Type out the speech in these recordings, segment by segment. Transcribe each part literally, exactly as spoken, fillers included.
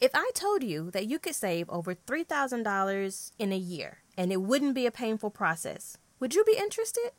If I told you that you could save over three thousand dollars in a year and it wouldn't be a painful process, would you be interested?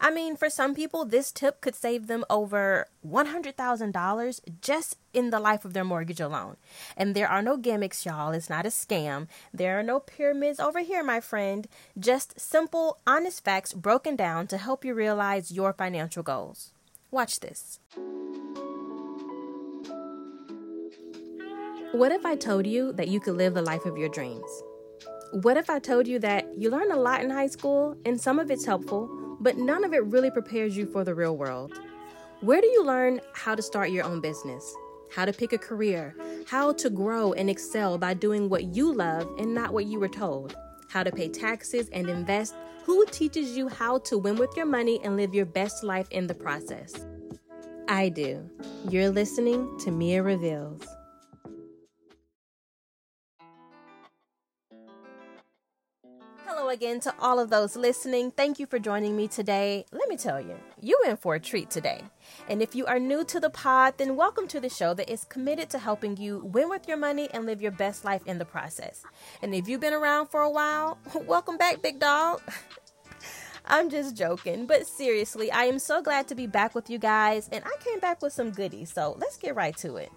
I mean, for some people, this tip could save them over one hundred thousand dollars just in the life of their mortgage alone. And there are no gimmicks, y'all. It's not a scam. There are no pyramids over here, my friend. Just simple, honest facts broken down to help you realize your financial goals. Watch this. What if I told you that you could live the life of your dreams? What if I told you that you learn a lot in high school and some of it's helpful, but none of it really prepares you for the real world? Where do you learn how to start your own business, how to pick a career, how to grow and excel by doing what you love and not what you were told, how to pay taxes and invest? Who teaches you how to win with your money and live your best life in the process? I do. You're listening to Mia Reveals. Again, to all of those listening, thank you for joining me today. Let me tell you, you're in for a treat today. And if you are new to the pod, then welcome to the show that is committed to helping you win with your money and live your best life in the process. And if you've been around for a while, welcome back, big dog. I'm just joking, but seriously, I am so glad to be back with you guys, and I came back with some goodies, so let's get right to it.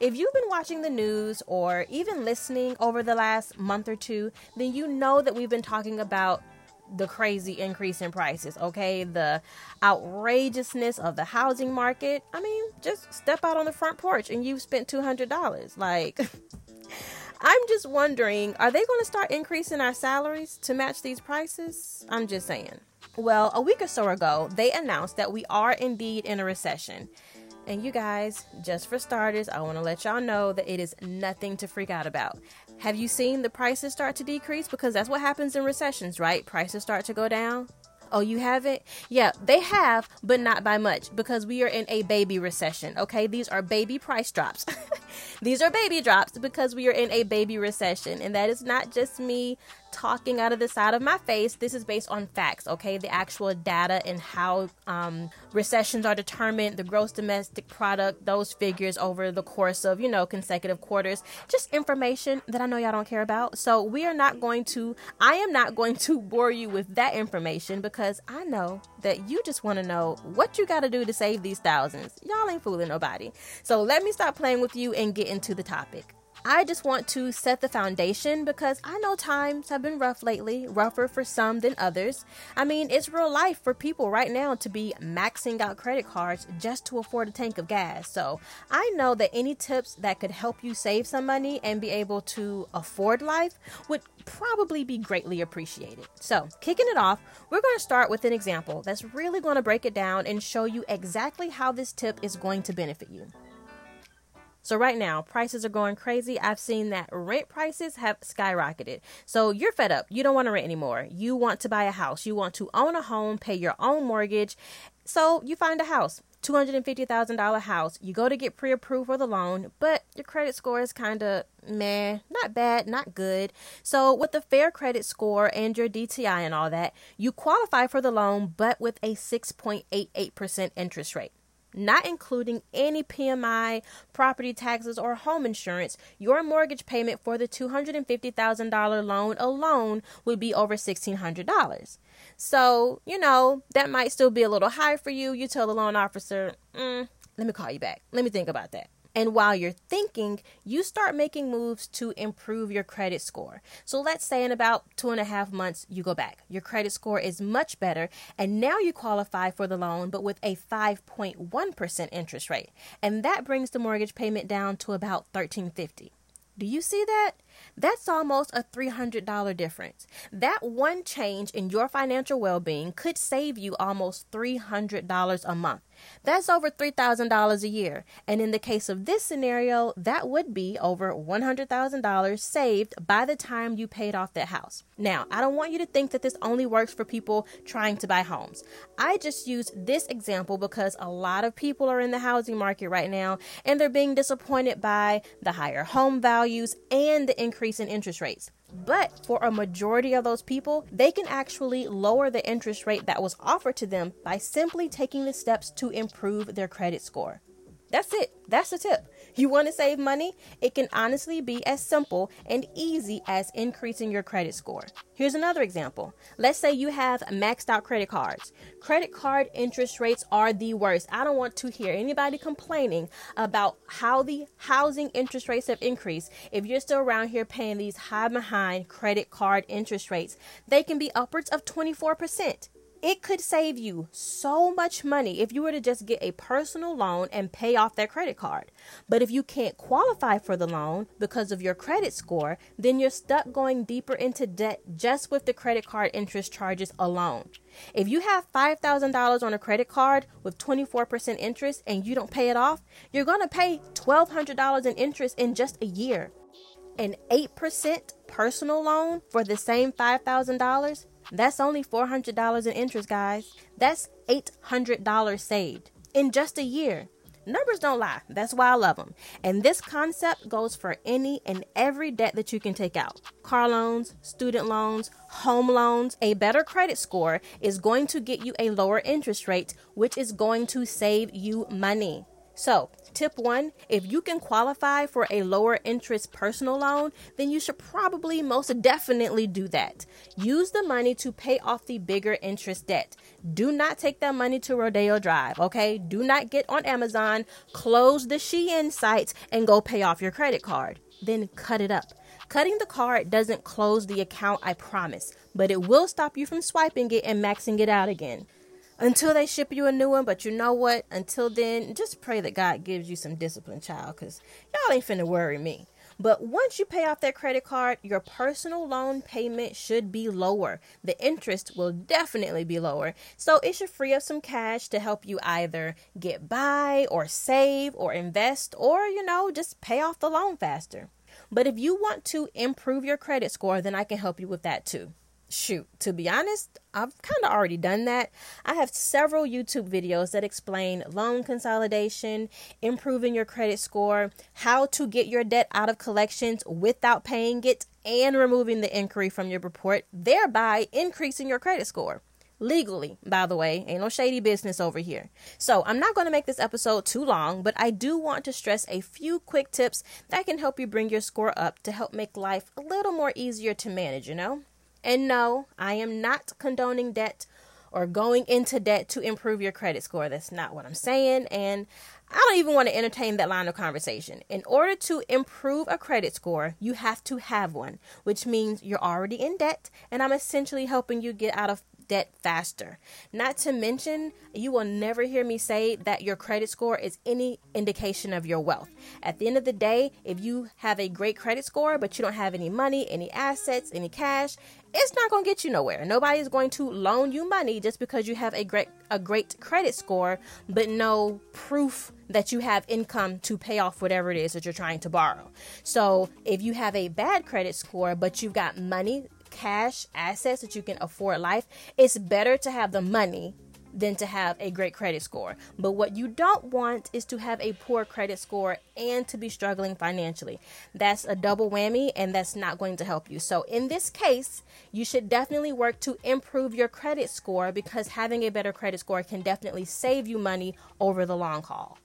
If you've been watching the news or even listening over the last month or two, then you know that we've been talking about the crazy increase in prices, okay? The outrageousness of the housing market. I mean, just step out on the front porch and you've spent two hundred dollars. Like, I'm just wondering, are they going to start increasing our salaries to match these prices? I'm just saying. Well, a week or so ago, they announced that we are indeed in a recession. And you guys, just for starters, I want to let y'all know that it is nothing to freak out about. Have you seen the prices start to decrease? Because that's what happens in recessions, right? Prices start to go down. Oh, you haven't? Yeah, they have, but not by much, because we are in a baby recession, okay? These are baby price drops. These are baby drops because we are in a baby recession. And that is not just me talking out of the side of my face. This is based on facts, okay? The actual data and how um, recessions are determined, the gross domestic product, those figures over the course of, you know, consecutive quarters, just information that I know y'all don't care about. So we are not going to, I am not going to bore you with that information because I know that you just want to know what you got to do to save these thousands. Y'all ain't fooling nobody. So let me stop playing with you and get into the topic. I just want to set the foundation because I know times have been rough lately, rougher for some than others. I mean, it's real life for people right now to be maxing out credit cards just to afford a tank of gas. So I know that any tips that could help you save some money and be able to afford life would probably be greatly appreciated. So kicking it off, we're going to start with an example that's really going to break it down and show you exactly how this tip is going to benefit you. So right now, prices are going crazy. I've seen that rent prices have skyrocketed. So you're fed up. You don't want to rent anymore. You want to buy a house. You want to own a home, pay your own mortgage. So you find a house, two hundred fifty thousand dollars house. You go to get pre-approved for the loan, but your credit score is kind of meh, not bad, not good. So with the fair credit score and your D T I and all that, you qualify for the loan, but with a six point eight eight percent interest rate. Not including any P M I, property taxes, or home insurance, your mortgage payment for the two hundred fifty thousand dollars loan alone would be over one thousand six hundred dollars. So, you know, that might still be a little high for you. You tell the loan officer, mm, let me call you back. Let me think about that. And while you're thinking, you start making moves to improve your credit score. So let's say in about two and a half months, you go back. Your credit score is much better. And now you qualify for the loan, but with a five point one percent interest rate. And that brings the mortgage payment down to about one thousand three hundred fifty dollars. Do you see that? That's almost a three hundred dollars difference. That one change in your financial well-being could save you almost three hundred dollars a month. That's over three thousand dollars a year. And in the case of this scenario, that would be over one hundred thousand dollars saved by the time you paid off that house. Now, I don't want you to think that this only works for people trying to buy homes. I just used this example because a lot of people are in the housing market right now and they're being disappointed by the higher home values and the increase in interest rates. But for a majority of those people, they can actually lower the interest rate that was offered to them by simply taking the steps to improve their credit score. That's it. That's the tip. You want to save money? It can honestly be as simple and easy as increasing your credit score. Here's another example. Let's say you have maxed out credit cards. Credit card interest rates are the worst. I don't want to hear anybody complaining about how the housing interest rates have increased. If you're still around here paying these high behind credit card interest rates, they can be upwards of twenty-four percent. It could save you so much money if you were to just get a personal loan and pay off that credit card. But if you can't qualify for the loan because of your credit score, then you're stuck going deeper into debt just with the credit card interest charges alone. If you have five thousand dollars on a credit card with twenty-four percent interest and you don't pay it off, you're going to pay twelve hundred dollars in interest in just a year. An eight percent personal loan for the same five thousand dollars? That's only four hundred dollars in interest, guys. That's eight hundred dollars saved in just a year. Numbers don't lie. That's why I love them. And this concept goes for any and every debt that you can take out. Car loans, student loans, home loans. A better credit score is going to get you a lower interest rate, which is going to save you money. So tip one, if you can qualify for a lower interest personal loan, then you should probably most definitely do that. Use the money to pay off the bigger interest debt. Do not take that money to Rodeo Drive, okay? Do not get on Amazon, close the Shein site, and go pay off your credit card. Then cut it up. Cutting the card doesn't close the account, I promise, but it will stop you from swiping it and maxing it out again. Until they ship you a new one. But you know what? Until then, just pray that God gives you some discipline, child, because y'all ain't finna worry me. But once you pay off that credit card, your personal loan payment should be lower. The interest will definitely be lower. So it should free up some cash to help you either get by or save or invest or, you know, just pay off the loan faster. But if you want to improve your credit score, then I can help you with that too. Shoot, to be honest, I've kind of already done that. I have several YouTube videos that explain loan consolidation, improving your credit score, how to get your debt out of collections without paying it, and removing the inquiry from your report, thereby increasing your credit score. Legally, by the way, ain't no shady business over here. So I'm not going to make this episode too long, but I do want to stress a few quick tips that can help you bring your score up to help make life a little more easier to manage, you know? And no, I am not condoning debt or going into debt to improve your credit score. That's not what I'm saying. And I don't even want to entertain that line of conversation. In order to improve a credit score, you have to have one, which means you're already in debt. And I'm essentially helping you get out of debt faster. Not to mention, you will never hear me say that your credit score is any indication of your wealth. At the end of the day, if you have a great credit score, but you don't have any money, any assets, any cash, it's not going to get you nowhere. Nobody is going to loan you money just because you have a great a great credit score, but no proof that you have income to pay off whatever it is that you're trying to borrow. So if you have a bad credit score, but you've got money, cash, assets that you can afford life, it's better to have the money than to have a great credit score. But what you don't want is to have a poor credit score and to be struggling financially. That's a double whammy, and that's not going to help you. So in this case, you should definitely work to improve your credit score, because having a better credit score can definitely save you money over the long haul.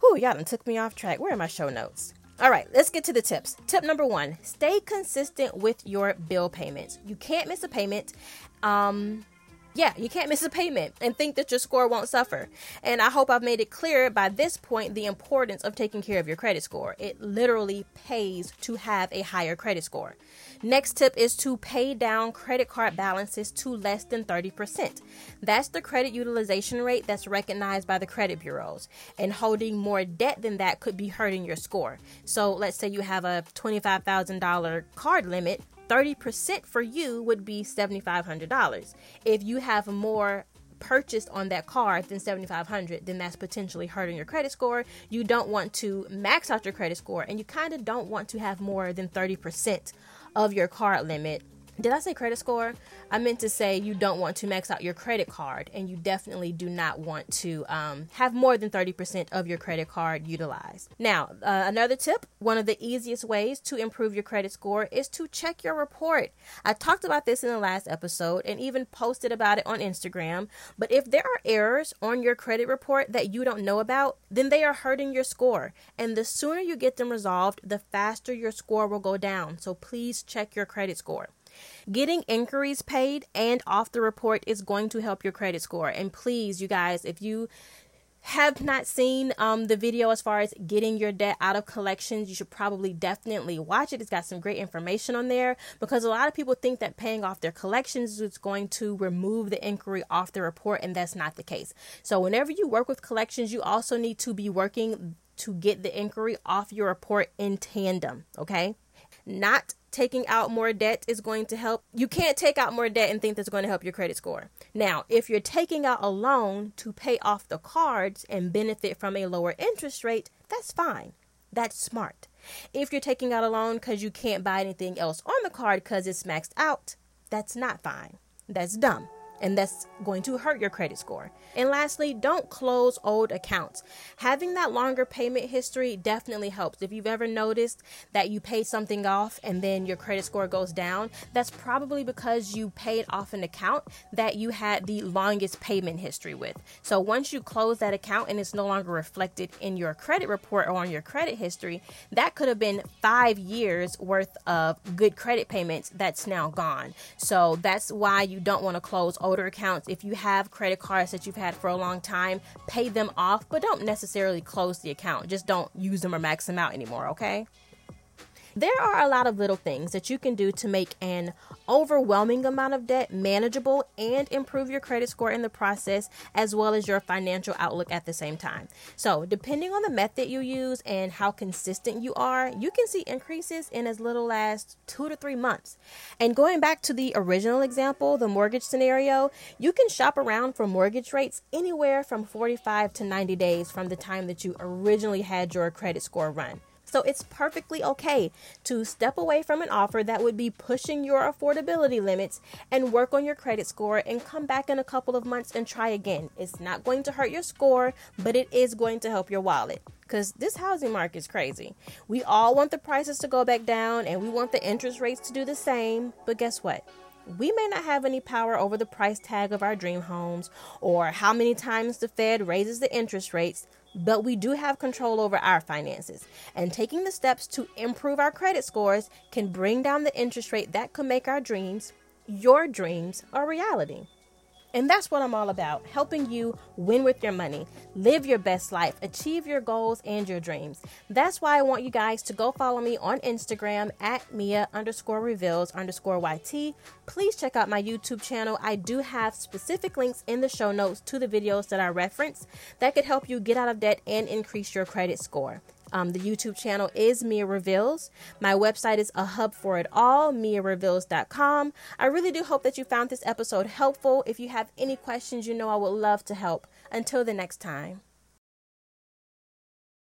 Whew, y'all done took me off track. Where are my show notes? All right, let's get to the tips. Tip number one, stay consistent with your bill payments. You can't miss a payment. Um, yeah, you can't miss a payment and think that your score won't suffer. And I hope I've made it clear by this point the importance of taking care of your credit score. It literally pays to have a higher credit score. Next tip is to pay down credit card balances to less than thirty percent. That's the credit utilization rate that's recognized by the credit bureaus. And holding more debt than that could be hurting your score. So let's say you have a twenty-five thousand dollars card limit. thirty percent for you would be seven thousand five hundred dollars. If you have more purchased on that card than seven thousand five hundred dollars, then that's potentially hurting your credit score. You don't want to max out your credit score, and you kind of don't want to have more than thirty percent of your card limit Did I say credit score? I meant to say you don't want to max out your credit card, and you definitely do not want to um, have more than thirty percent of your credit card utilized. Now, uh, another tip, one of the easiest ways to improve your credit score is to check your report. I talked about this in the last episode and even posted about it on Instagram, but if there are errors on your credit report that you don't know about, then they are hurting your score. And the sooner you get them resolved, the faster your score will go down. So please check your credit score. Getting inquiries paid and off the report is going to help your credit score. And please, you guys, if you have not seen um, the video as far as getting your debt out of collections, you should probably definitely watch it. It's got some great information on there, because a lot of people think that paying off their collections is going to remove the inquiry off the report, and that's not the case. So whenever you work with collections, you also need to be working to get the inquiry off your report in tandem, okay? Not taking out more debt is going to help. You can't take out more debt and think that's going to help your credit score. Now, if you're taking out a loan to pay off the cards and benefit from a lower interest rate, that's fine. That's smart. If you're taking out a loan because you can't buy anything else on the card because it's maxed out, that's not fine. That's dumb. And that's going to hurt your credit score. And lastly, don't close old accounts. Having that longer payment history definitely helps. If you've ever noticed that you pay something off and then your credit score goes down, that's probably because you paid off an account that you had the longest payment history with. So once you close that account and it's no longer reflected in your credit report or on your credit history, that could have been five years worth of good credit payments that's now gone. So that's why you don't want to close older accounts. If you have credit cards that you've had for a long time, pay them off, but don't necessarily close the account. Just don't use them or max them out anymore, okay? There are a lot of little things that you can do to make an overwhelming amount of debt manageable and improve your credit score in the process, as well as your financial outlook at the same time. So depending on the method you use and how consistent you are, you can see increases in as little as two to three months. And going back to the original example, the mortgage scenario, you can shop around for mortgage rates anywhere from forty-five to ninety days from the time that you originally had your credit score run. So it's perfectly okay to step away from an offer that would be pushing your affordability limits and work on your credit score and come back in a couple of months and try again. It's not going to hurt your score, but it is going to help your wallet, because this housing market is crazy. We all want the prices to go back down and we want the interest rates to do the same, but guess what? We may not have any power over the price tag of our dream homes or how many times the Fed raises the interest rates, but we do have control over our finances. And taking the steps to improve our credit scores can bring down the interest rate that could make our dreams, your dreams, a reality. And that's what I'm all about, helping you win with your money, live your best life, achieve your goals and your dreams. That's why I want you guys to go follow me on Instagram at Mia underscore Reveals underscore Y T. Please check out my YouTube channel. I do have specific links in the show notes to the videos that I reference that could help you get out of debt and increase your credit score. Um, the YouTube channel is Mia Reveals. My website is a hub for it all, mia reveals dot com. I really do hope that you found this episode helpful. If you have any questions, you know I would love to help. Until the next time.